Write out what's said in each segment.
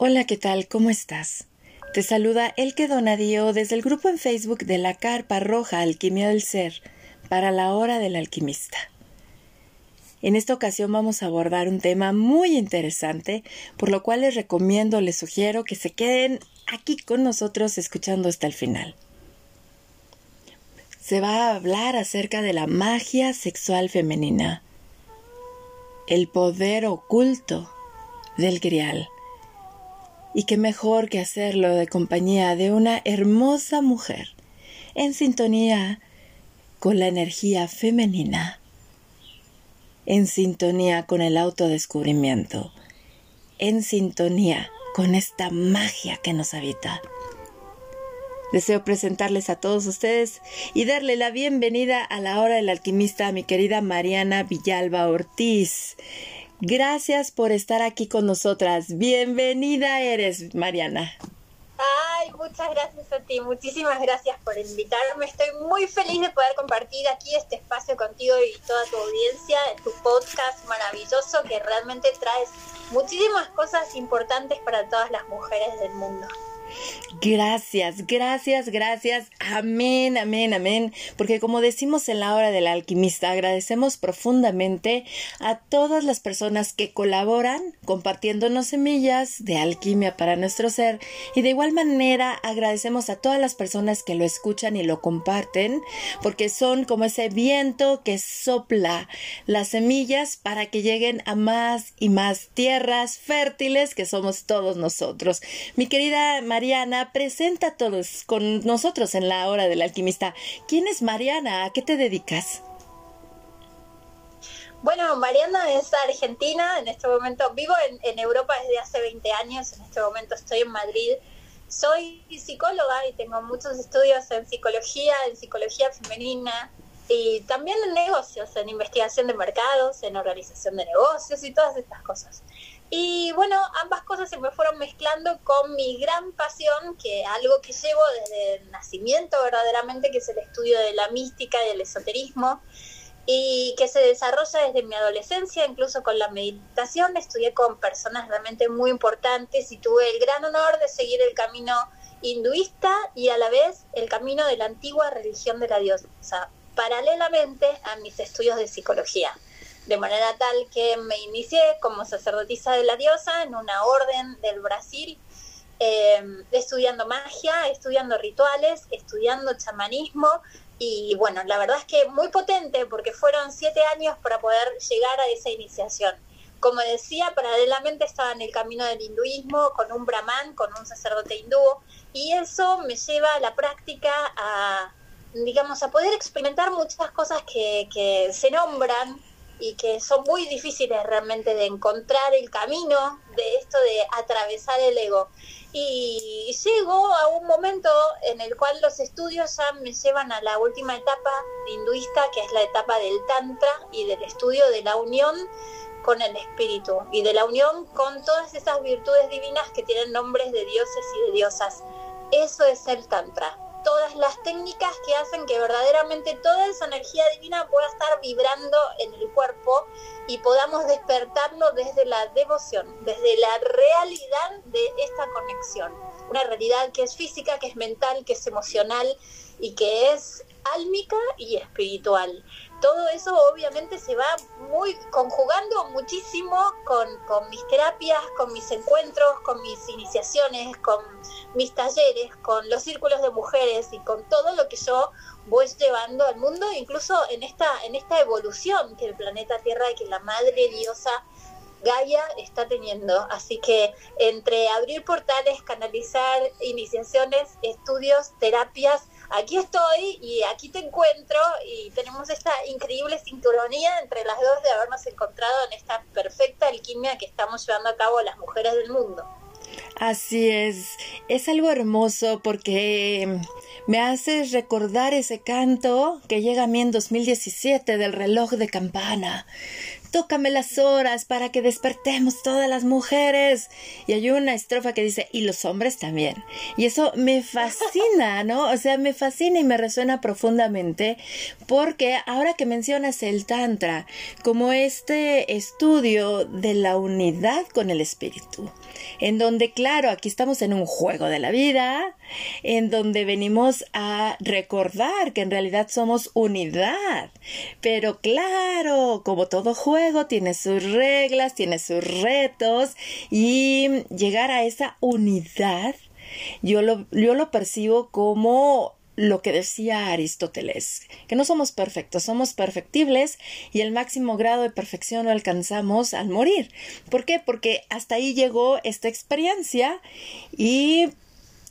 Hola, ¿qué tal? ¿Cómo estás? Te saluda Elke Donadio desde el grupo en Facebook de La Carpa Roja Alquimia del Ser para la Hora del Alquimista. En esta ocasión vamos a abordar un tema muy interesante, por lo cual les recomiendo, les sugiero que se queden aquí con nosotros escuchando hasta el final. Se va a hablar acerca de la magia sexual femenina, el poder oculto del grial. Y qué mejor que hacerlo de compañía de una hermosa mujer, en sintonía con la energía femenina, en sintonía con el autodescubrimiento, en sintonía con esta magia que nos habita. Deseo presentarles a todos ustedes y darle la bienvenida a la Hora del Alquimista a mi querida Mariana Villalba Ortiz. Gracias por estar aquí con nosotras. Bienvenida eres, Mariana. Ay, muchas gracias a ti. Muchísimas gracias por invitarme. Estoy muy feliz de poder compartir aquí este espacio contigo y toda tu audiencia, tu podcast maravilloso que realmente traes muchísimas cosas importantes para todas las mujeres del mundo. Gracias, gracias, gracias. Amén, amén, amén. Porque como decimos en la Hora del Alquimista, agradecemos profundamente a todas las personas que colaboran compartiéndonos semillas de alquimia para nuestro ser. Y de igual manera agradecemos a todas las personas que lo escuchan y lo comparten, porque son como ese viento que sopla las semillas para que lleguen a más y más tierras fértiles que somos todos nosotros. Mi querida Mariana, presenta a todos con nosotros en la Hora del Alquimista. ¿Quién es Mariana? ¿A qué te dedicas? Bueno, Mariana es argentina. En este momento vivo en Europa desde hace 20 años. En este momento estoy en Madrid. Soy psicóloga y tengo muchos estudios en psicología femenina y también en negocios, en investigación de mercados, en organización de negocios y todas estas cosas. Y bueno, ambas cosas se me fueron mezclando con mi gran pasión, que algo que llevo desde el nacimiento verdaderamente, que es el estudio de la mística y el esoterismo, y que se desarrolla desde mi adolescencia, incluso con la meditación. Estudié con personas realmente muy importantes y tuve el gran honor de seguir el camino hinduista y a la vez el camino de la antigua religión de la diosa, paralelamente a mis estudios de psicología. De manera tal que me inicié como sacerdotisa de la diosa en una orden del Brasil, estudiando magia, estudiando rituales, estudiando chamanismo. Y bueno, la verdad es que muy potente, porque fueron 7 años para poder llegar a esa iniciación. Como decía, paralelamente estaba en el camino del hinduismo, con un brahman, con un sacerdote hindú. Y eso me lleva a la práctica, a, digamos, a poder experimentar muchas cosas que se nombran y que son muy difíciles realmente de encontrar el camino de esto de atravesar el ego. Y llego a un momento en el cual los estudios ya me llevan a la última etapa hinduista, que es la etapa del tantra y del estudio de la unión con el espíritu y de la unión con todas esas virtudes divinas que tienen nombres de dioses y de diosas. Eso es el tantra. Todas las técnicas que hacen que verdaderamente toda esa energía divina pueda estar vibrando en el cuerpo y podamos despertarlo desde la devoción, desde la realidad de esta conexión. Una realidad que es física, que es mental, que es emocional y que es álmica y espiritual. Todo eso obviamente se va muy conjugando muchísimo con mis terapias, con mis encuentros, con mis iniciaciones, con mis talleres, con los círculos de mujeres y con todo lo que yo voy llevando al mundo, incluso en esta evolución que el planeta Tierra y que la madre diosa Gaia está teniendo. Así que entre abrir portales, canalizar iniciaciones, estudios, terapias, aquí estoy y aquí te encuentro, y tenemos esta increíble sincronía entre las dos de habernos encontrado en esta perfecta alquimia que estamos llevando a cabo las mujeres del mundo. Así es algo hermoso, porque me haces recordar ese canto que llega a mí en 2017 del reloj de campana. tócame las horas para que despertemos todas las mujeres. Y hay una estrofa que dice, y los hombres también. Y eso me fascina, ¿no? O sea, me fascina y me resuena profundamente, porque ahora que mencionas el Tantra como este estudio de la unidad con el espíritu, en donde, claro, aquí estamos en un juego de la vida, en donde venimos a recordar que en realidad somos unidad. Pero claro, como todo juego, tiene sus reglas, tiene sus retos, y llegar a esa unidad, yo lo percibo como lo que decía Aristóteles, que no somos perfectos, somos perfectibles, y el máximo grado de perfección lo alcanzamos al morir. ¿Por qué? Porque hasta ahí llegó esta experiencia y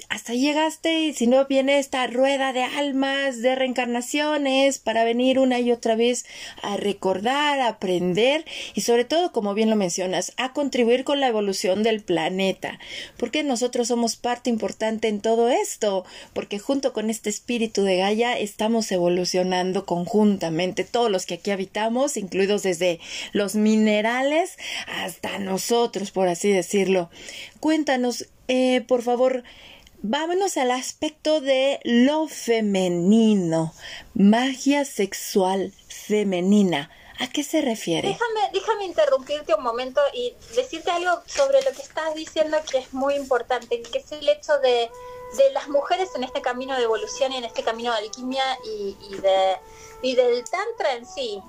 hasta ahí llegaste, y si no viene esta rueda de almas, de reencarnaciones, para venir una y otra vez a recordar, a aprender y sobre todo, como bien lo mencionas, a contribuir con la evolución del planeta. Porque nosotros somos parte importante en todo esto, porque junto con este espíritu de Gaia estamos evolucionando conjuntamente todos los que aquí habitamos, incluidos desde los minerales hasta nosotros, por así decirlo. Cuéntanos, por favor, vámonos al aspecto de lo femenino, magia sexual femenina. ¿A qué se refiere? Déjame interrumpirte un momento y decirte algo sobre lo que estás diciendo, que es muy importante, que es el hecho de las mujeres en este camino de evolución y en este camino de alquimia y del Tantra en sí.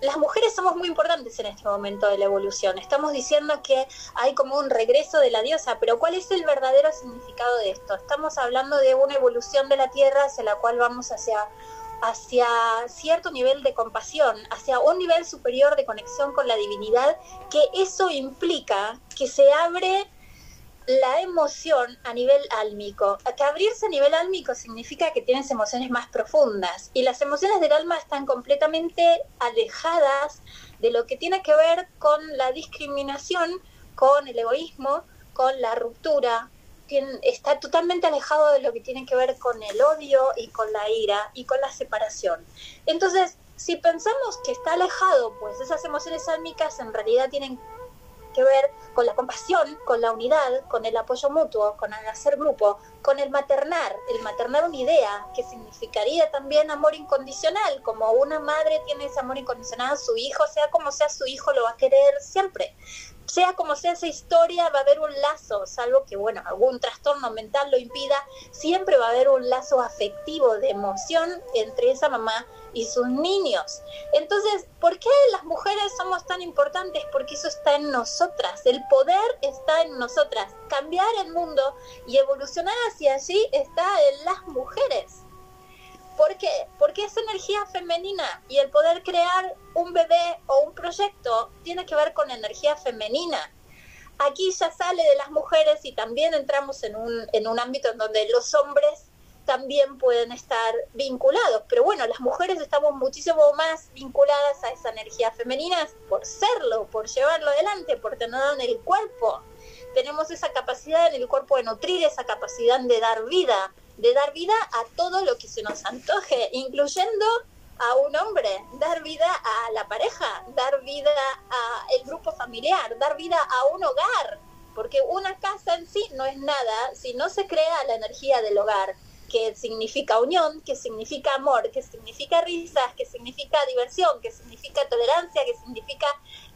Las mujeres somos muy importantes en este momento de la evolución. Estamos diciendo que hay como un regreso de la diosa, pero ¿cuál es el verdadero significado de esto? Estamos hablando de una evolución de la Tierra hacia la cual vamos hacia cierto nivel de compasión, hacia un nivel superior de conexión con la divinidad, que eso implica que se abre la emoción a nivel álmico. Que abrirse a nivel álmico significa que tienes emociones más profundas, y las emociones del alma están completamente alejadas de lo que tiene que ver con la discriminación, con el egoísmo, con la ruptura. Está totalmente alejado de lo que tiene que ver con el odio y con la ira y con la separación. Entonces, si pensamos que está alejado, pues esas emociones álmicas en realidad tienen que ver con la compasión, con la unidad, con el apoyo mutuo, con el hacer grupo, con el maternar una idea, que significaría también amor incondicional. Como una madre tiene ese amor incondicional a su hijo, sea como sea, su hijo lo va a querer siempre. Sea como sea esa historia, va a haber un lazo, salvo que, bueno, algún trastorno mental lo impida, siempre va a haber un lazo afectivo de emoción entre esa mamá y sus niños. Entonces, ¿por qué las mujeres somos tan importantes? Porque eso está en nosotras, el poder está en nosotras. Cambiar el mundo y evolucionar hacia allí está en las mujeres. ¿Por qué? Porque esa energía femenina y el poder crear un bebé o un proyecto tiene que ver con energía femenina. Aquí ya sale de las mujeres y también entramos en un ámbito en donde los hombres también pueden estar vinculados. Pero bueno, las mujeres estamos muchísimo más vinculadas a esa energía femenina por serlo, por llevarlo adelante, por tenerlo en el cuerpo. Tenemos esa capacidad en el cuerpo de nutrir, esa capacidad de dar vida a todo lo que se nos antoje, incluyendo a un hombre, dar vida a la pareja, dar vida al grupo familiar, dar vida a un hogar, porque una casa en sí no es nada si no se crea la energía del hogar, que significa unión, que significa amor, que significa risas, que significa diversión, que significa tolerancia, que significa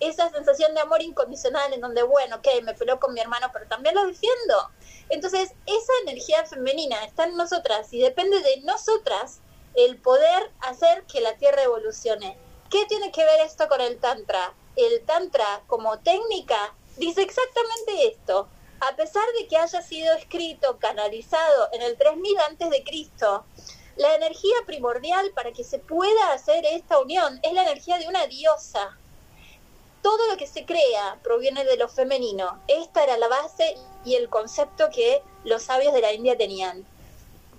esa sensación de amor incondicional en donde, bueno, ok, me peleó con mi hermano, pero también lo defiendo. Entonces, esa energía femenina está en nosotras y depende de nosotras el poder hacer que la Tierra evolucione. ¿Qué tiene que ver esto con el Tantra? El Tantra, como técnica, dice exactamente esto. A pesar de que haya sido escrito, canalizado en el 3000 a.C., la energía primordial para que se pueda hacer esta unión es la energía de una diosa. Todo lo que se crea proviene de lo femenino. Esta era la base y el concepto que los sabios de la India tenían.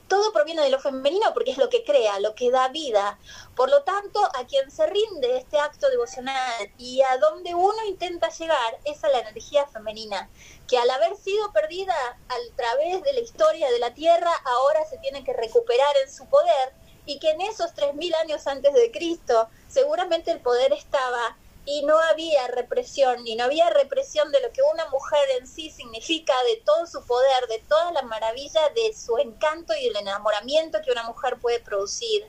Todo proviene de lo femenino porque es lo que crea, lo que da vida. Por lo tanto, a quien se rinde este acto devocional y a donde uno intenta llegar es a la energía femenina, que al haber sido perdida a través de la historia de la Tierra, ahora se tiene que recuperar en su poder y que en esos 3.000 años antes de Cristo seguramente el poder estaba y no había represión, y no había represión de lo que una mujer en sí significa, de todo su poder, de toda la maravilla, de su encanto y el enamoramiento que una mujer puede producir.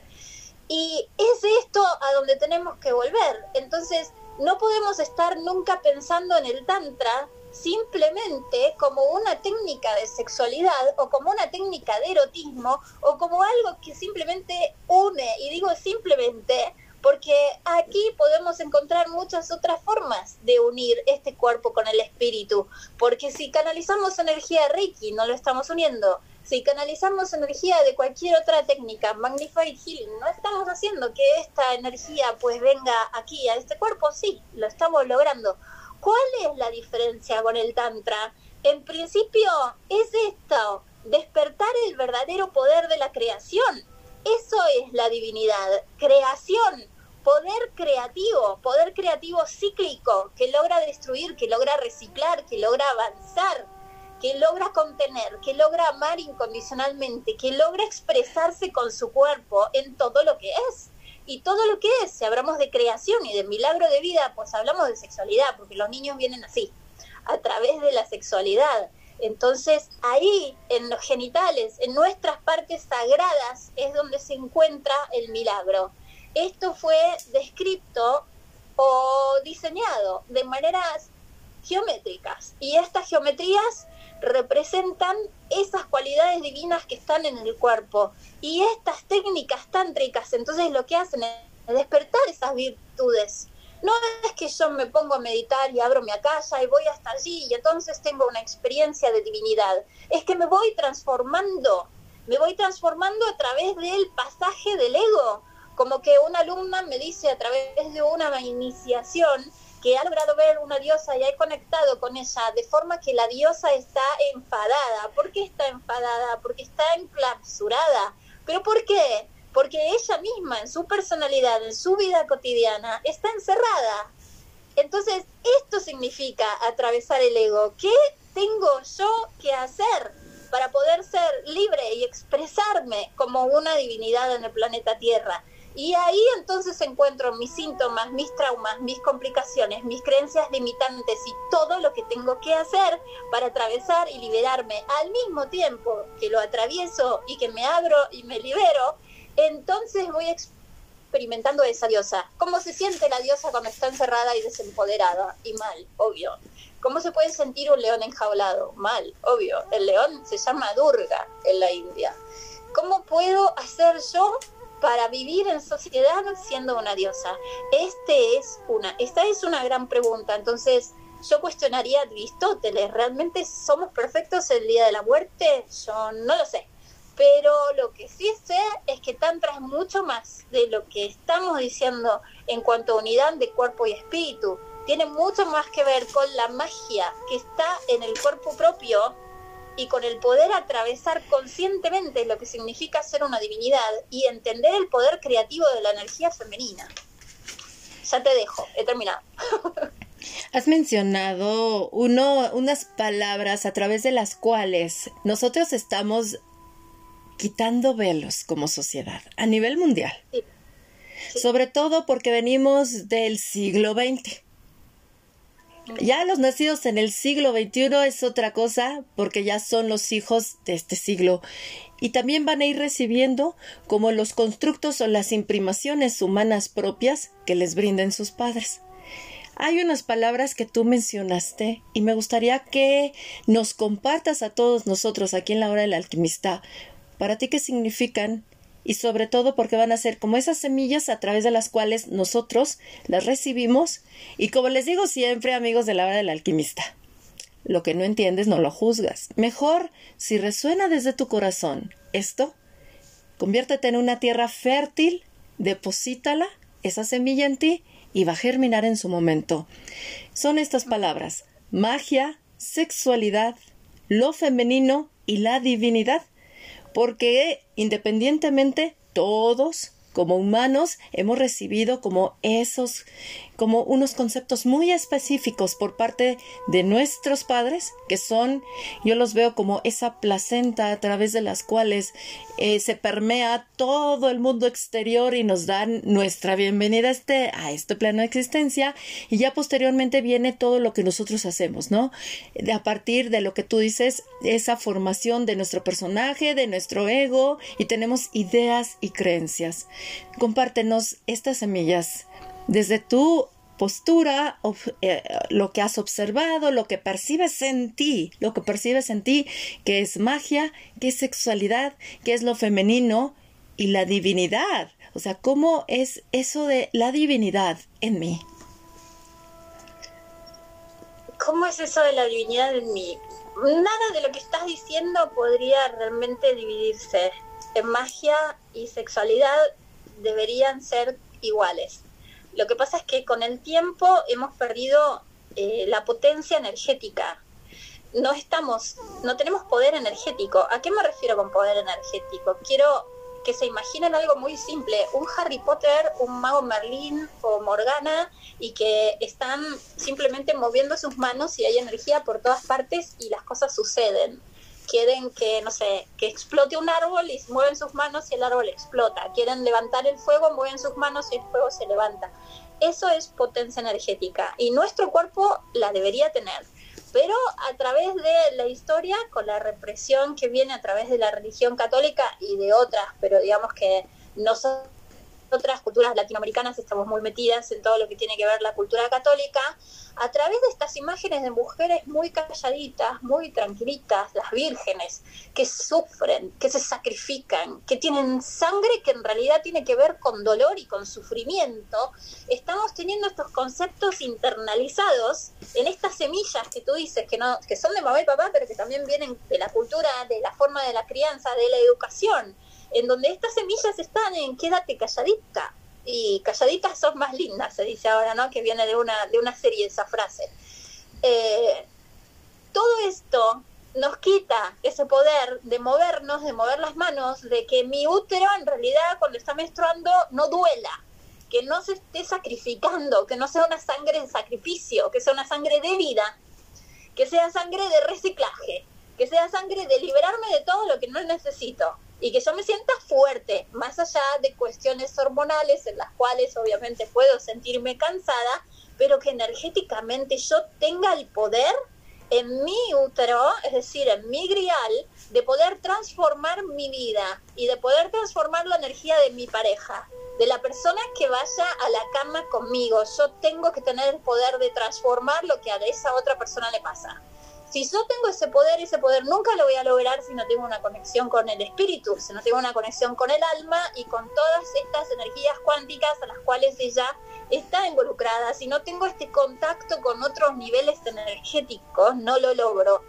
Y es esto a donde tenemos que volver. Entonces, no podemos estar nunca pensando en el Tantra simplemente como una técnica de sexualidad o como una técnica de erotismo o como algo que simplemente une, y digo simplemente porque aquí podemos encontrar muchas otras formas de unir este cuerpo con el espíritu, porque si canalizamos energía Reiki no lo estamos uniendo, si canalizamos energía de cualquier otra técnica, Magnified Healing, no estamos haciendo que esta energía pues venga aquí a este cuerpo, sí, lo estamos logrando. ¿Cuál es la diferencia con el Tantra? En principio es esto, despertar el verdadero poder de la creación. Eso es la divinidad, creación, poder creativo cíclico, que logra destruir, que logra reciclar, que logra avanzar, que logra contener, que logra amar incondicionalmente, que logra expresarse con su cuerpo en todo lo que es. Y todo lo que es, si hablamos de creación y de milagro de vida, pues hablamos de sexualidad, porque los niños vienen así, a través de la sexualidad. Entonces, ahí, en los genitales, en nuestras partes sagradas, es donde se encuentra el milagro. Esto fue descrito o diseñado de maneras geométricas, y estas geometrías representan esas cualidades divinas que están en el cuerpo, y estas técnicas tántricas entonces lo que hacen es despertar esas virtudes. No es que yo me pongo a meditar y abro mi akasha y voy hasta allí y entonces tengo una experiencia de divinidad, es que me voy transformando a través del pasaje del ego, como que una alumna me dice a través de una iniciación que ha logrado ver una diosa y ha conectado con ella, de forma que la diosa está enfadada. ¿Por qué está enfadada? Porque está enclausurada. ¿Pero por qué? Porque ella misma, en su personalidad, en su vida cotidiana, está encerrada. Entonces, esto significa atravesar el ego. ¿Qué tengo yo que hacer para poder ser libre y expresarme como una divinidad en el planeta Tierra? Y ahí entonces encuentro mis síntomas, mis traumas, mis complicaciones, mis creencias limitantes y todo lo que tengo que hacer para atravesar y liberarme. Al mismo tiempo que lo atravieso y que me abro y me libero, entonces voy experimentando esa diosa. ¿Cómo se siente la diosa cuando está encerrada y desempoderada? Y mal, obvio. ¿Cómo se puede sentir un león enjaulado? Mal, obvio. El león se llama Durga en la India. ¿Cómo puedo hacer yo para vivir en sociedad siendo una diosa? Esta es una gran pregunta. Entonces, yo cuestionaría a Aristóteles. ¿Realmente somos perfectos el día de la muerte? Yo no lo sé. Pero lo que sí sé es que Tantra es mucho más de lo que estamos diciendo en cuanto a unidad de cuerpo y espíritu. Tiene mucho más que ver con la magia que está en el cuerpo propio, y con el poder atravesar conscientemente lo que significa ser una divinidad y entender el poder creativo de la energía femenina. Ya te dejo, he terminado. Has mencionado unas palabras a través de las cuales nosotros estamos quitando velos como sociedad a nivel mundial. Sí. Sí. Sobre todo porque venimos del siglo XX. Ya los nacidos en el siglo XXI es otra cosa, porque ya son los hijos de este siglo. Y también van a ir recibiendo como los constructos o las imprimaciones humanas propias que les brinden sus padres. Hay unas palabras que tú mencionaste y me gustaría que nos compartas a todos nosotros aquí en la Hora del Alquimista. ¿Para ti qué significan? Y sobre todo porque van a ser como esas semillas a través de las cuales nosotros las recibimos. Y como les digo siempre, amigos de la Hora del Alquimista, lo que no entiendes no lo juzgas. Mejor, si resuena desde tu corazón esto, conviértete en una tierra fértil, deposítala, esa semilla en ti, y va a germinar en su momento. Son estas palabras: magia, sexualidad, lo femenino y la divinidad. Porque independientemente todos como humanos hemos recibido como unos conceptos muy específicos por parte de nuestros padres, que son, yo los veo como esa placenta a través de las cuales se permea todo el mundo exterior y nos dan nuestra bienvenida a este plano de existencia, y ya posteriormente viene todo lo que nosotros hacemos, ¿no? A partir de lo que tú dices, esa formación de nuestro personaje, de nuestro ego, y tenemos ideas y creencias. Compártenos estas semillas. Desde tu postura, lo que has observado, lo que percibes en ti, que es magia, que es sexualidad, que es lo femenino y la divinidad. O sea, ¿cómo es eso de la divinidad en mí? ¿Cómo es eso de la divinidad en mí? Nada de lo que estás diciendo podría realmente dividirse. En magia y sexualidad deberían ser iguales. Lo que pasa es que con el tiempo hemos perdido la potencia energética. No tenemos poder energético. ¿A qué me refiero con poder energético? Quiero que se imaginen algo muy simple. Un Harry Potter, un mago Merlin o Morgana, y que están simplemente moviendo sus manos y hay energía por todas partes y las cosas suceden. Quieren que, no sé, que explote un árbol y mueven sus manos y el árbol explota. Quieren levantar el fuego, mueven sus manos y el fuego se levanta. Eso es potencia energética y nuestro cuerpo la debería tener. Pero a través de la historia, con la represión que viene a través de la religión católica y de otras, pero digamos que otras culturas latinoamericanas estamos muy metidas en todo lo que tiene que ver la cultura católica, a través de estas imágenes de mujeres muy calladitas, muy tranquilitas, las vírgenes, que sufren, que se sacrifican, que tienen sangre que en realidad tiene que ver con dolor y con sufrimiento, estamos teniendo estos conceptos internalizados en estas semillas que tú dices, que son de mamá y papá, pero que también vienen de la cultura, de la forma de la crianza, de la educación, en donde estas semillas están en quédate calladita, y calladitas sos más linda, se dice ahora, ¿no? Que viene de una serie esa frase. Todo esto nos quita ese poder de movernos, de mover las manos, de que mi útero en realidad cuando está menstruando no duela, que no se esté sacrificando, que no sea una sangre de sacrificio, que sea una sangre de vida, que sea sangre de reciclaje, que sea sangre de liberarme de todo lo que no necesito. Y que yo me sienta fuerte, más allá de cuestiones hormonales en las cuales obviamente puedo sentirme cansada, pero que energéticamente yo tenga el poder en mi útero, es decir, en mi grial, de poder transformar mi vida y de poder transformar la energía de mi pareja, de la persona que vaya a la cama conmigo. Yo tengo que tener el poder de transformar lo que a esa otra persona le pasa. Si yo tengo ese poder nunca lo voy a lograr si no tengo una conexión con el espíritu, si no tengo una conexión con el alma y con todas estas energías cuánticas a las cuales ella está involucrada. Si no tengo este contacto con otros niveles energéticos, no lo logro.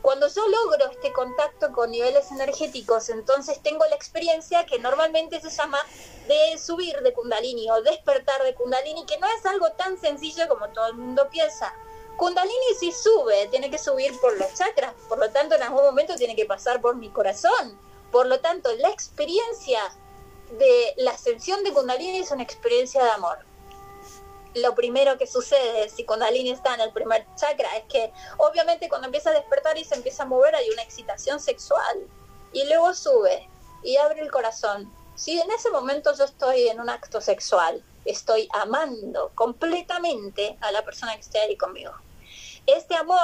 Cuando yo logro este contacto con niveles energéticos, entonces tengo la experiencia que normalmente se llama de subir de Kundalini o despertar de Kundalini, que no es algo tan sencillo como todo el mundo piensa. Kundalini sí sube, tiene que subir por los chakras, por lo tanto en algún momento tiene que pasar por mi corazón. Por lo tanto, la experiencia de la ascensión de Kundalini es una experiencia de amor. Lo primero que sucede si Kundalini está en el primer chakra es que obviamente cuando empieza a despertar y se empieza a mover hay una excitación sexual. Y luego sube y abre el corazón. Si en ese momento yo estoy en un acto sexual, estoy amando completamente a la persona que esté ahí conmigo. Este amor,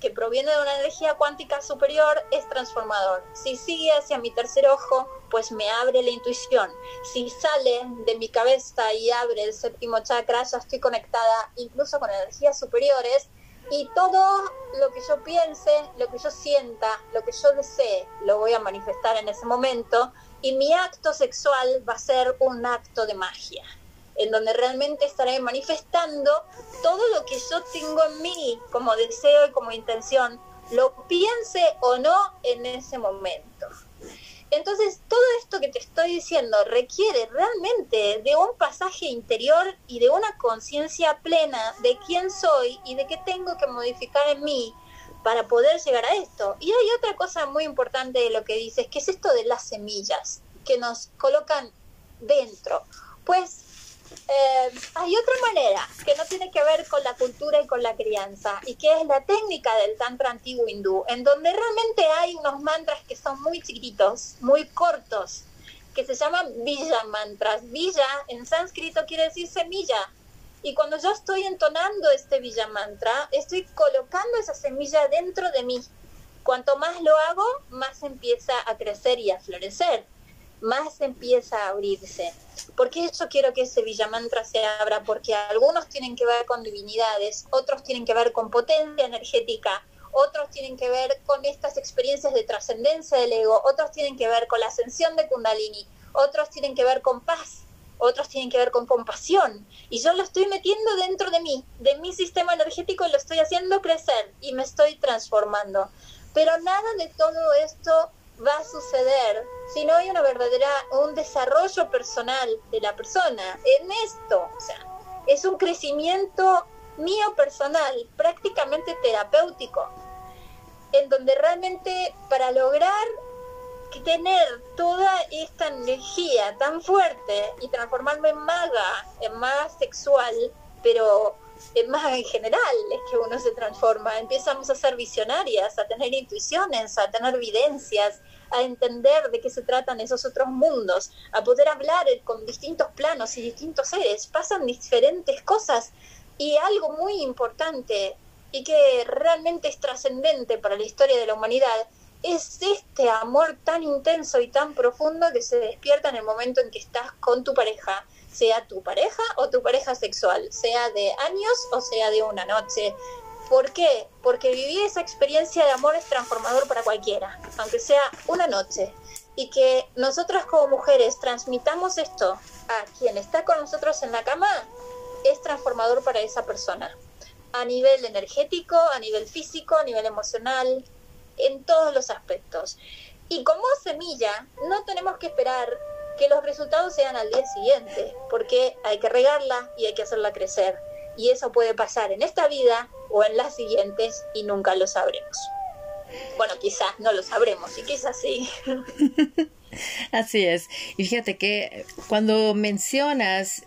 que proviene de una energía cuántica superior, es transformador. Si sigue hacia mi tercer ojo, pues me abre la intuición. Si sale de mi cabeza y abre el séptimo chakra, ya estoy conectada incluso con energías superiores, y todo lo que yo piense, lo que yo sienta, lo que yo desee, lo voy a manifestar en ese momento, y mi acto sexual va a ser un acto de magia, en donde realmente estaré manifestando todo lo que yo tengo en mí como deseo y como intención, lo piense o no en ese momento. Entonces, todo esto que te estoy diciendo requiere realmente de un pasaje interior y de una conciencia plena de quién soy y de qué tengo que modificar en mí para poder llegar a esto. Y hay otra cosa muy importante de lo que dices, que es esto de las semillas, que nos colocan dentro. Pues hay otra manera que no tiene que ver con la cultura y con la crianza, y que es la técnica del tantra antiguo hindú, en donde realmente hay unos mantras que son muy chiquititos, muy cortos, que se llaman Villa mantras. Villa en sánscrito quiere decir semilla. Y cuando yo estoy entonando este Villa mantra, estoy colocando esa semilla dentro de mí. Cuanto más lo hago, más empieza a crecer y a florecer, más empieza a abrirse. ¿Por qué yo quiero que ese Villa mantra se abra? Porque algunos tienen que ver con divinidades, otros tienen que ver con potencia energética, otros tienen que ver con estas experiencias de trascendencia del ego, otros tienen que ver con la ascensión de Kundalini, otros tienen que ver con paz, otros tienen que ver con compasión, y yo lo estoy metiendo dentro de mí, de mi sistema energético, y lo estoy haciendo crecer y me estoy transformando. Pero nada de todo esto va a suceder si no hay una verdadera, un desarrollo personal de la persona en esto. O sea, es un crecimiento mío personal, prácticamente terapéutico, en donde realmente para lograr tener toda esta energía tan fuerte y transformarme en maga sexual, pero más en general es que uno se transforma, empezamos a ser visionarias, a tener intuiciones, a tener videncias, a entender de qué se tratan esos otros mundos, a poder hablar con distintos planos y distintos seres, pasan diferentes cosas, y algo muy importante y que realmente es trascendente para la historia de la humanidad, es este amor tan intenso y tan profundo que se despierta en el momento en que estás con tu pareja, sea tu pareja o tu pareja sexual, sea de años o sea de una noche. ¿Por qué? Porque vivir esa experiencia de amor es transformador para cualquiera, aunque sea una noche. Y que nosotras como mujeres transmitamos esto a quien está con nosotros en la cama, es transformador para esa persona. A nivel energético, a nivel físico, a nivel emocional, en todos los aspectos. Y como semilla, no tenemos que esperar que los resultados sean al día siguiente, porque hay que regarla y hay que hacerla crecer. Y eso puede pasar en esta vida o en las siguientes y nunca lo sabremos. Bueno, quizás no lo sabremos y quizás sí. Así es. Y fíjate que cuando mencionas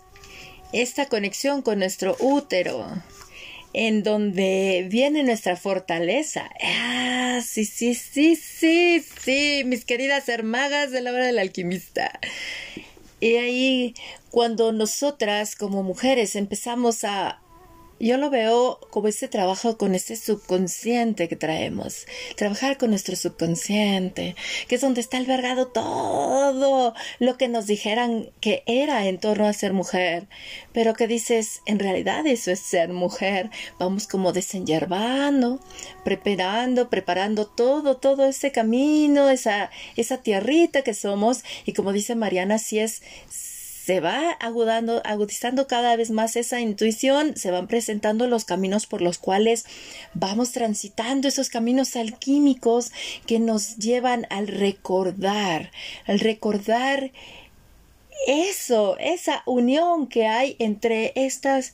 esta conexión con nuestro útero, en donde viene nuestra fortaleza. Ah, sí, mis queridas hermagas de la Hora del Alquimista. Y ahí, cuando nosotras como mujeres empezamos a... Yo lo veo como ese trabajo con ese subconsciente que traemos. Trabajar con nuestro subconsciente, que es donde está albergado todo lo que nos dijeran que era en torno a ser mujer. Pero que dices, en realidad eso es ser mujer. Vamos como desenyerbando, preparando todo ese camino, esa tierrita que somos. Y como dice Mariana, así es. Se va agudizando cada vez más esa intuición, se van presentando los caminos por los cuales vamos transitando, esos caminos alquímicos que nos llevan al recordar eso, esa unión que hay entre estos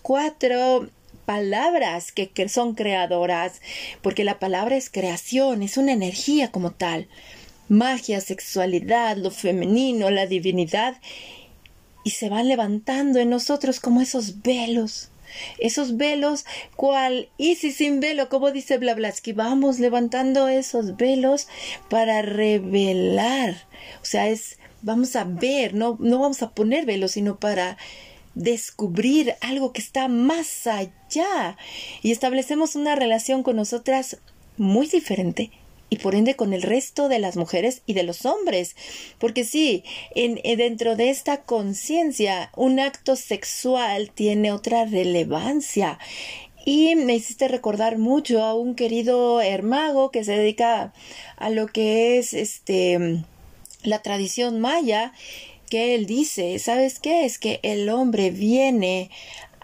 cuatro palabras que son creadoras, porque la palabra es creación, es una energía como tal. Magia, sexualidad, lo femenino, la divinidad, y se van levantando en nosotros como esos velos, cual Isis sin velo, como dice Blavatsky, vamos levantando esos velos para revelar, o sea, vamos a ver, no vamos a poner velos, sino para descubrir algo que está más allá, y establecemos una relación con nosotras muy diferente, y por ende con el resto de las mujeres y de los hombres, porque sí, dentro de esta conciencia, un acto sexual tiene otra relevancia, y me hiciste recordar mucho a un querido hermago que se dedica a lo que es la tradición maya, que él dice, ¿sabes qué? Es que el hombre viene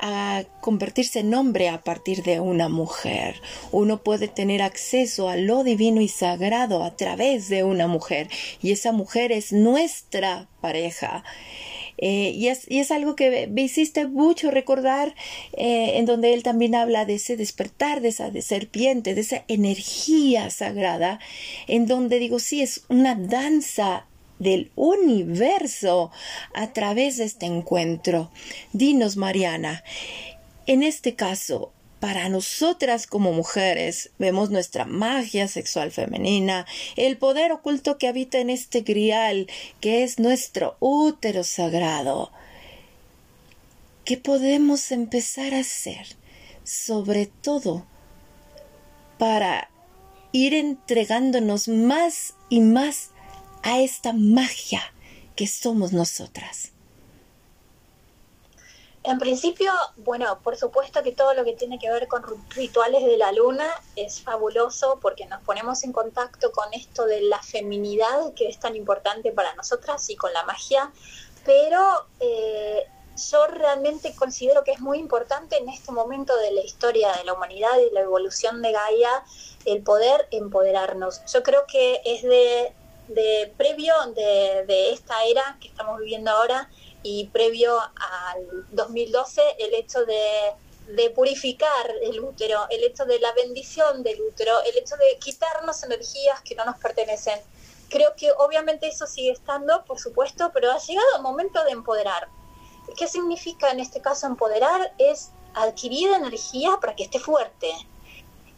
a convertirse en hombre a partir de una mujer. Uno puede tener acceso a lo divino y sagrado a través de una mujer, y esa mujer es nuestra pareja. Y es algo que me hiciste mucho recordar, en donde él también habla de ese despertar, de esa serpiente, de esa energía sagrada, en donde digo, sí, es una danza del universo a través de este encuentro. Dinos, Mariana, en este caso, para nosotras como mujeres, vemos nuestra magia sexual femenina, el poder oculto que habita en este grial, que es nuestro útero sagrado. ¿Qué podemos empezar a hacer? Sobre todo, para ir entregándonos más y más a esta magia que somos nosotras. En principio, bueno, por supuesto que todo lo que tiene que ver con rituales de la luna es fabuloso porque nos ponemos en contacto con esto de la feminidad que es tan importante para nosotras y con la magia, pero yo realmente considero que es muy importante en este momento de la historia de la humanidad y la evolución de Gaia el poder empoderarnos. Yo creo que es previo de esta era que estamos viviendo ahora, y previo al 2012, el hecho de purificar el útero, el hecho de la bendición del útero, el hecho de quitarnos energías que no nos pertenecen. Creo que obviamente eso sigue estando, por supuesto, pero ha llegado el momento de empoderar. ¿Qué significa en este caso empoderar? Es adquirir energía para que esté fuerte.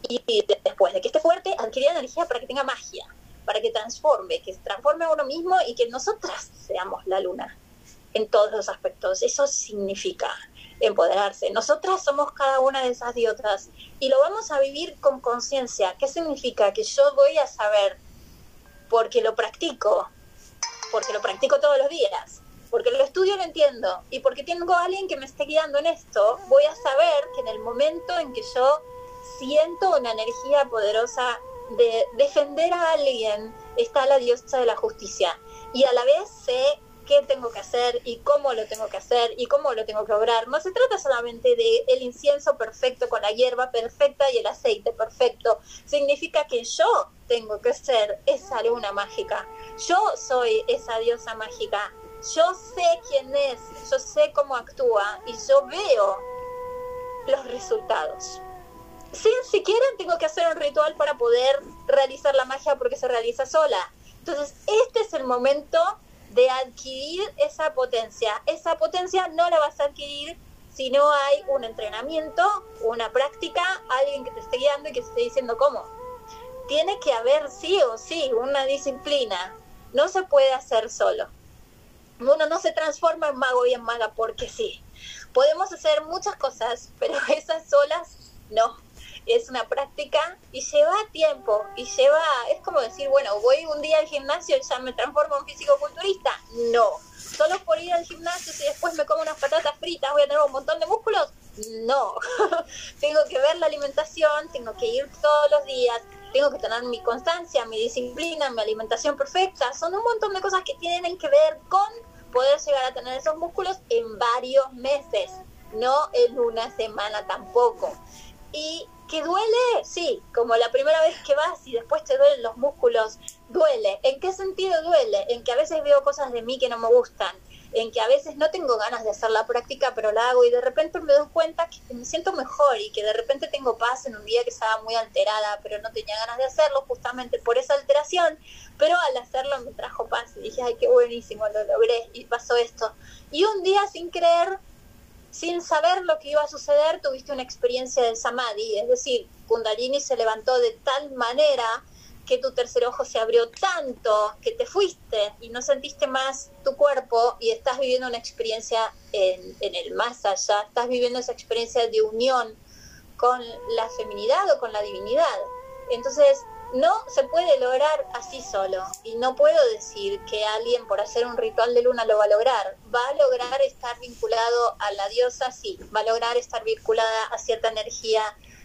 Y después de que esté fuerte, adquirir energía para que tenga magia, para que transforme, que se transforme a uno mismo y que nosotras seamos la luna. En todos los aspectos, eso significa empoderarse. Nosotras somos cada una de esas diotas y lo vamos a vivir con conciencia. ¿Qué significa? Que yo voy a saber porque lo practico todos los días, porque lo estudio y lo entiendo y porque tengo a alguien que me esté guiando en esto, voy a saber que en el momento en que yo siento una energía poderosa de defender a alguien, está la diosa de la justicia y a la vez sé qué tengo que hacer y cómo lo tengo que hacer y cómo lo tengo que obrar. No se trata solamente de el incienso perfecto con la hierba perfecta y el aceite perfecto. Significa que yo tengo que ser esa luna mágica. Yo soy esa diosa mágica. Yo sé quién es, yo sé cómo actúa y yo veo los resultados. Sin siquiera tengo que hacer un ritual para poder realizar la magia porque se realiza sola. Entonces, este es el momento de adquirir esa potencia. Esa potencia no la vas a adquirir si no hay un entrenamiento, una práctica, alguien que te esté guiando y que te esté diciendo cómo. Tiene que haber sí o sí una disciplina. No se puede hacer solo. Uno no se transforma en mago y en maga porque sí. Podemos hacer muchas cosas, pero esas solas no. Es una práctica y lleva tiempo, y lleva, es como decir, bueno, voy un día al gimnasio y ya me transformo en físico-culturista. No, solo por ir al gimnasio y si después me como unas patatas fritas voy a tener un montón de músculos. No, tengo que ver la alimentación, tengo que ir todos los días, tengo que tener mi constancia, mi disciplina, mi alimentación perfecta. Son un montón de cosas que tienen que ver con poder llegar a tener esos músculos en varios meses, no en una semana tampoco. Y ¿que duele? Sí, como la primera vez que vas y después te duelen los músculos, duele. ¿En qué sentido duele? En que a veces veo cosas de mí que no me gustan, en que a veces no tengo ganas de hacer la práctica, pero la hago y de repente me doy cuenta que me siento mejor y que de repente tengo paz en un día que estaba muy alterada, pero no tenía ganas de hacerlo justamente por esa alteración, pero al hacerlo me trajo paz y dije, ay, qué buenísimo, lo logré y pasó esto. Y un día sin creer, sin saber lo que iba a suceder, tuviste una experiencia de Samadhi, es decir, Kundalini se levantó de tal manera que tu tercer ojo se abrió tanto que te fuiste y no sentiste más tu cuerpo y estás viviendo una experiencia en el más allá, estás viviendo esa experiencia de unión con la feminidad o con la divinidad. Entonces, no se puede lograr así solo y no puedo decir que alguien por hacer un ritual de luna lo va a lograr. Va a lograr estar vinculado a la diosa, sí. Va a lograr estar vinculada a cierta energía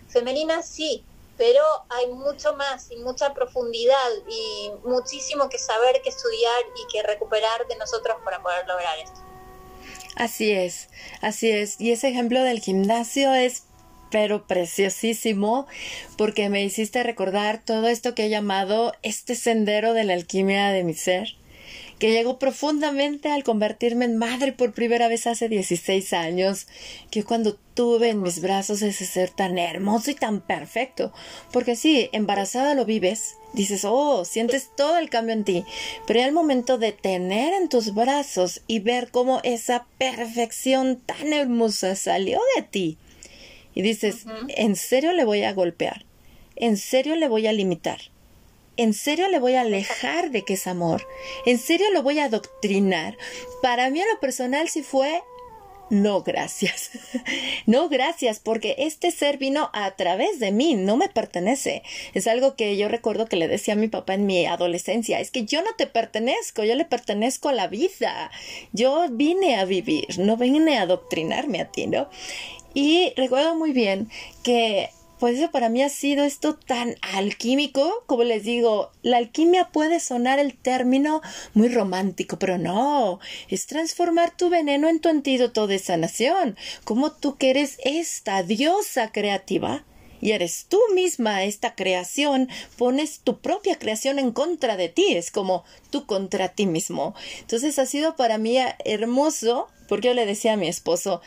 femenina, sí. Pero hay mucho más y mucha profundidad y muchísimo que saber, que estudiar y que recuperar de nosotros para poder lograr esto. Así es, así es. Y ese ejemplo del gimnasio es pero preciosísimo, porque me hiciste recordar todo esto que he llamado este sendero de la alquimia de mi ser, que llegó profundamente al convertirme en madre por primera vez hace 16 años, que cuando tuve en mis brazos ese ser tan hermoso y tan perfecto, porque sí, embarazada lo vives, dices, oh, sientes todo el cambio en ti, pero al momento de tener en tus brazos y ver cómo esa perfección tan hermosa salió de ti, y dices, ¿en serio le voy a golpear? ¿En serio le voy a limitar? ¿En serio le voy a alejar de que es amor? ¿En serio lo voy a adoctrinar? Para mí, en lo personal, sí fue no gracias. No gracias, porque este ser vino a través de mí, no me pertenece. Es algo que yo recuerdo que le decía a mi papá en mi adolescencia, es que yo no te pertenezco, yo le pertenezco a la vida. Yo vine a vivir, no vine a adoctrinarme a ti, ¿no? Y recuerdo muy bien que pues eso para mí ha sido esto tan alquímico, como les digo, la alquimia puede sonar el término muy romántico, pero no, es transformar tu veneno en tu antídoto de sanación, como tú que eres esta diosa creativa y eres tú misma esta creación, pones tu propia creación en contra de ti, es como tú contra ti mismo. Entonces ha sido para mí hermoso, porque yo le decía a mi esposo,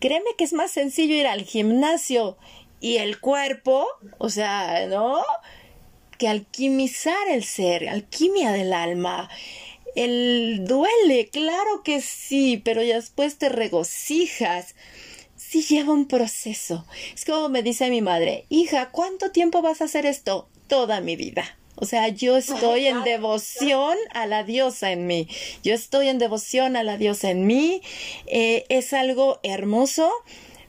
créeme que es más sencillo ir al gimnasio y el cuerpo, o sea, ¿no?, que alquimizar el ser, alquimia del alma. El duele, claro que sí, pero ya después te regocijas. Sí lleva un proceso. Es como me dice mi madre, hija, ¿cuánto tiempo vas a hacer esto? Toda mi vida. O sea, yo estoy en devoción a la diosa en mí. Yo estoy en devoción a la diosa en mí. Es algo hermoso,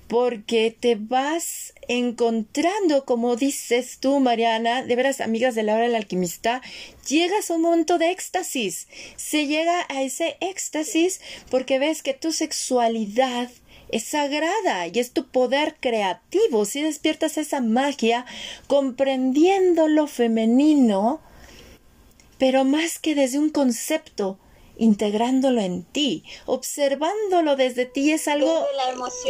porque te vas encontrando, como dices tú, Mariana, de veras, amigas de la Hora del Alquimista, llegas a un momento de éxtasis. Se llega a ese éxtasis porque ves que tu sexualidad es sagrada y es tu poder creativo. Si despiertas esa magia comprendiendo lo femenino, pero más que desde un concepto, integrándolo en ti, observándolo desde ti, es algo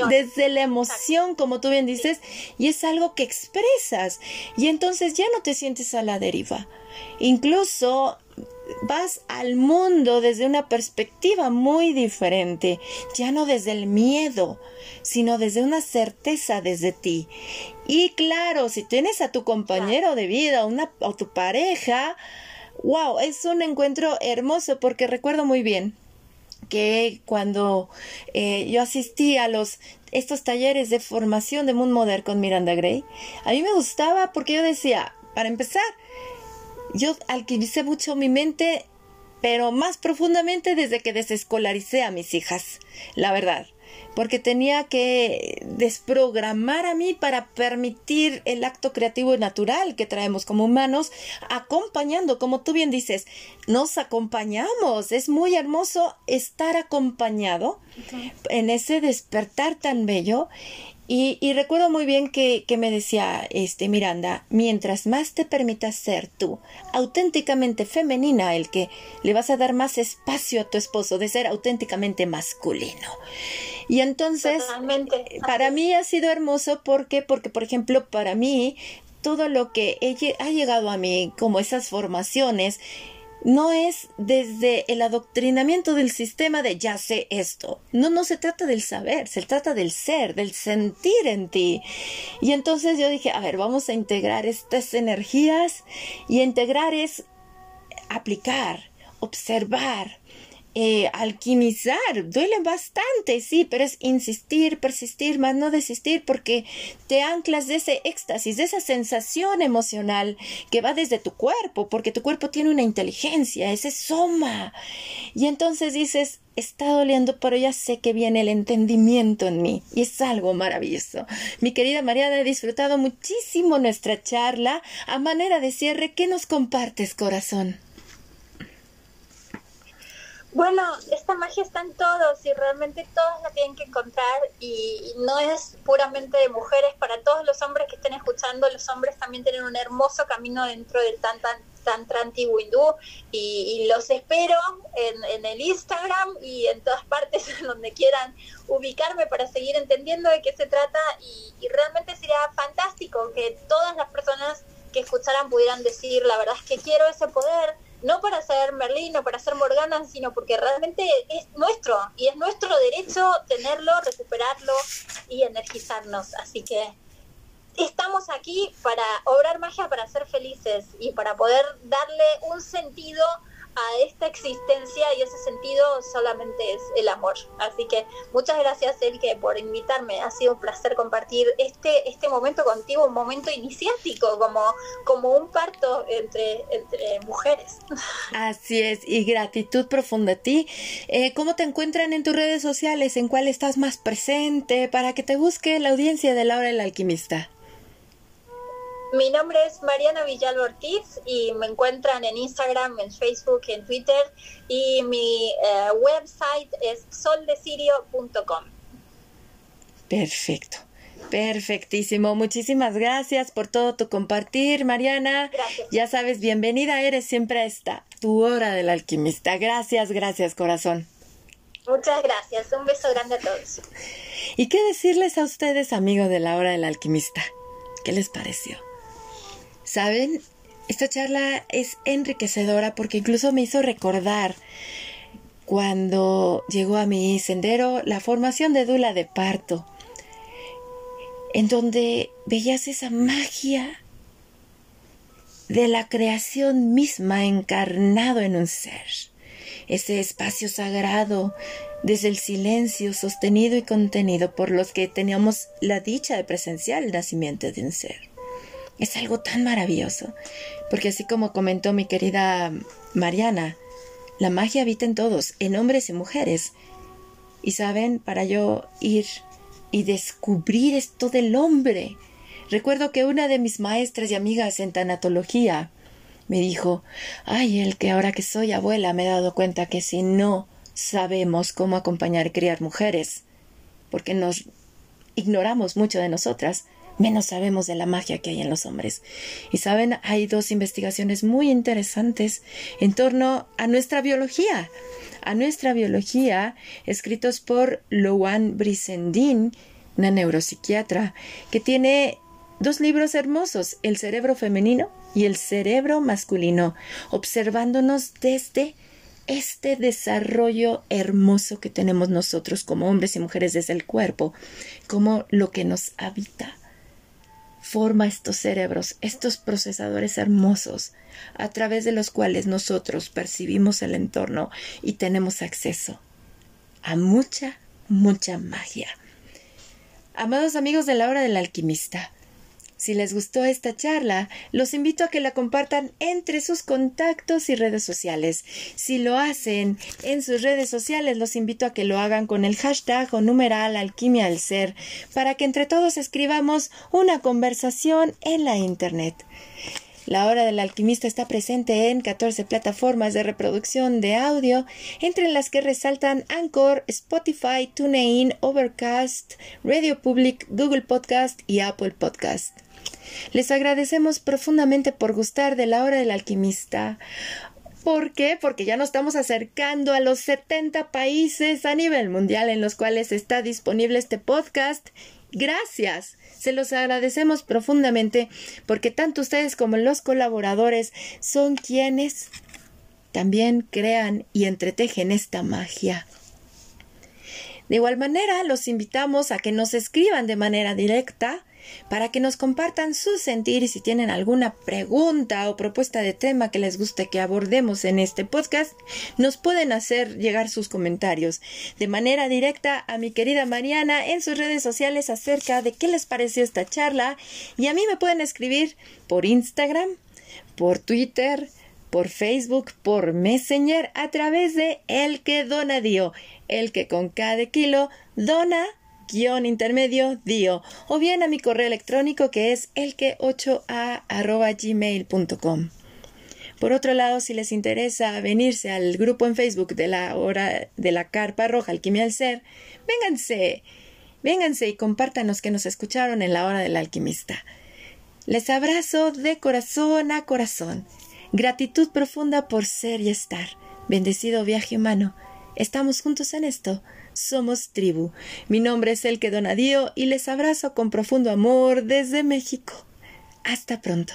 desde la emoción, como tú bien dices, y es algo que expresas, y entonces ya no te sientes a la deriva, incluso vas al mundo desde una perspectiva muy diferente, ya no desde el miedo, sino desde una certeza desde ti. Y claro, si tienes a tu compañero de vida o tu pareja, wow, es un encuentro hermoso, porque recuerdo muy bien que cuando yo asistí a estos talleres de formación de Moon Mother con Miranda Grey, a mí me gustaba porque yo decía, para empezar, yo alquimicé mucho mi mente, pero más profundamente desde que desescolaricé a mis hijas, la verdad, porque tenía que desprogramar a mí para permitir el acto creativo y natural que traemos como humanos, acompañando, como tú bien dices, nos acompañamos, es muy hermoso estar acompañado en ese despertar tan bello. Y recuerdo muy bien que me decía Miranda, mientras más te permitas ser tú, auténticamente femenina, el que le vas a dar más espacio a tu esposo de ser auténticamente masculino. Y entonces, para mí ha sido hermoso, porque por ejemplo, para mí, todo lo que ha llegado a mí, como esas formaciones, no es desde el adoctrinamiento del sistema de ya sé esto. No, no se trata del saber, se trata del ser, del sentir en ti. Y entonces yo dije, a ver, vamos a integrar estas energías, y integrar es aplicar, observar, alquimizar. Duele bastante, sí, pero es insistir, persistir, más no desistir, porque te anclas de ese éxtasis, de esa sensación emocional que va desde tu cuerpo, porque tu cuerpo tiene una inteligencia, ese soma. Y entonces dices, está doliendo, pero ya sé que viene el entendimiento en mí, y es algo maravilloso. Mi querida Mariana, he disfrutado muchísimo nuestra charla. A manera de cierre, ¿qué nos compartes, corazón? Bueno, esta magia está en todos, y realmente todos la tienen que encontrar, y no es puramente de mujeres. Para todos los hombres que estén escuchando, los hombres también tienen un hermoso camino dentro del tantra antiguo hindú, y los espero en el Instagram y en todas partes donde quieran ubicarme para seguir entendiendo de qué se trata, y realmente sería fantástico que todas las personas que escucharan pudieran decir, la verdad es que quiero ese poder, no para ser Merlin o para ser Morgana, sino porque realmente es nuestro, y es nuestro derecho tenerlo, recuperarlo y energizarnos. Así que estamos aquí para obrar magia, para ser felices y para poder darle un sentido a esta existencia, y ese sentido solamente es el amor. Así que muchas gracias, Elke, por invitarme. Ha sido un placer compartir este momento contigo, un momento iniciático, como un parto entre mujeres. Así es, y gratitud profunda a ti. ¿Cómo te encuentran en tus redes sociales? ¿En cuál estás más presente? Para que te busque la audiencia de La Hora del Alquimista. Mi nombre es Mariana Villalba Ortiz y me encuentran en Instagram, en Facebook, en Twitter, y mi website es soldecirio.com. Perfecto, perfectísimo. Muchísimas gracias por todo tu compartir, Mariana. Gracias. Ya sabes, bienvenida eres siempre a esta, tu Hora del Alquimista. Gracias, gracias, corazón. Muchas gracias. Un beso grande a todos. ¿Y qué decirles a ustedes, amigos de La Hora del Alquimista? ¿Qué les pareció? ¿Saben? Esta charla es enriquecedora porque incluso me hizo recordar cuando llegó a mi sendero la formación de dula de parto, en donde veías esa magia de la creación misma encarnado en un ser, ese espacio sagrado desde el silencio sostenido y contenido por los que teníamos la dicha de presenciar el nacimiento de un ser. Es algo tan maravilloso, porque así como comentó mi querida Mariana, la magia habita en todos, en hombres y mujeres. Y saben, para yo ir y descubrir esto del hombre, recuerdo que una de mis maestras y amigas en tanatología me dijo, ay, Elke, ahora que soy abuela me he dado cuenta que si no sabemos cómo acompañar y criar mujeres, porque nos ignoramos mucho de nosotras, menos sabemos de la magia que hay en los hombres. Y saben, hay dos investigaciones muy interesantes en torno a nuestra biología. A nuestra biología, escritos por Loan Brissendín, una neuropsiquiatra, que tiene dos libros hermosos, El cerebro femenino y El cerebro masculino, observándonos desde este desarrollo hermoso que tenemos nosotros como hombres y mujeres desde el cuerpo, como lo que nos habita forma estos cerebros, estos procesadores hermosos, a través de los cuales nosotros percibimos el entorno y tenemos acceso a mucha, mucha magia. Amados amigos de La Hora del Alquimista, si les gustó esta charla, los invito a que la compartan entre sus contactos y redes sociales. Si lo hacen en sus redes sociales, los invito a que lo hagan con el hashtag o numeral Alquimia del Ser, para que entre todos escribamos una conversación en la internet. La Hora del Alquimista está presente en 14 plataformas de reproducción de audio, entre las que resaltan Anchor, Spotify, TuneIn, Overcast, Radio Public, Google Podcast y Apple Podcast. Les agradecemos profundamente por gustar de La Hora del Alquimista. ¿Por qué? Porque ya nos estamos acercando a los 70 países a nivel mundial en los cuales está disponible este podcast. Gracias, se los agradecemos profundamente porque tanto ustedes como los colaboradores son quienes también crean y entretejen esta magia. De igual manera, los invitamos a que nos escriban de manera directa para que nos compartan su sentir, y si tienen alguna pregunta o propuesta de tema que les guste que abordemos en este podcast, nos pueden hacer llegar sus comentarios de manera directa a mi querida Mariana en sus redes sociales acerca de qué les pareció esta charla, y a mí me pueden escribir por Instagram, por Twitter, por Facebook, por Messenger, a través de Elke Donadio, Elke con K de kilo, Dona _ Dio, o bien a mi correo electrónico que es elke8a@gmail.com. Por otro lado, si les interesa venirse al grupo en Facebook de La Hora de la Carpa Roja Alquimia del Ser, vénganse y compártanos que nos escucharon en La Hora del Alquimista. Les abrazo de corazón a corazón. Gratitud profunda por ser y estar. Bendecido viaje humano. Estamos juntos en esto. Somos tribu. Mi nombre es Elke Donadio y les abrazo con profundo amor desde México. Hasta pronto.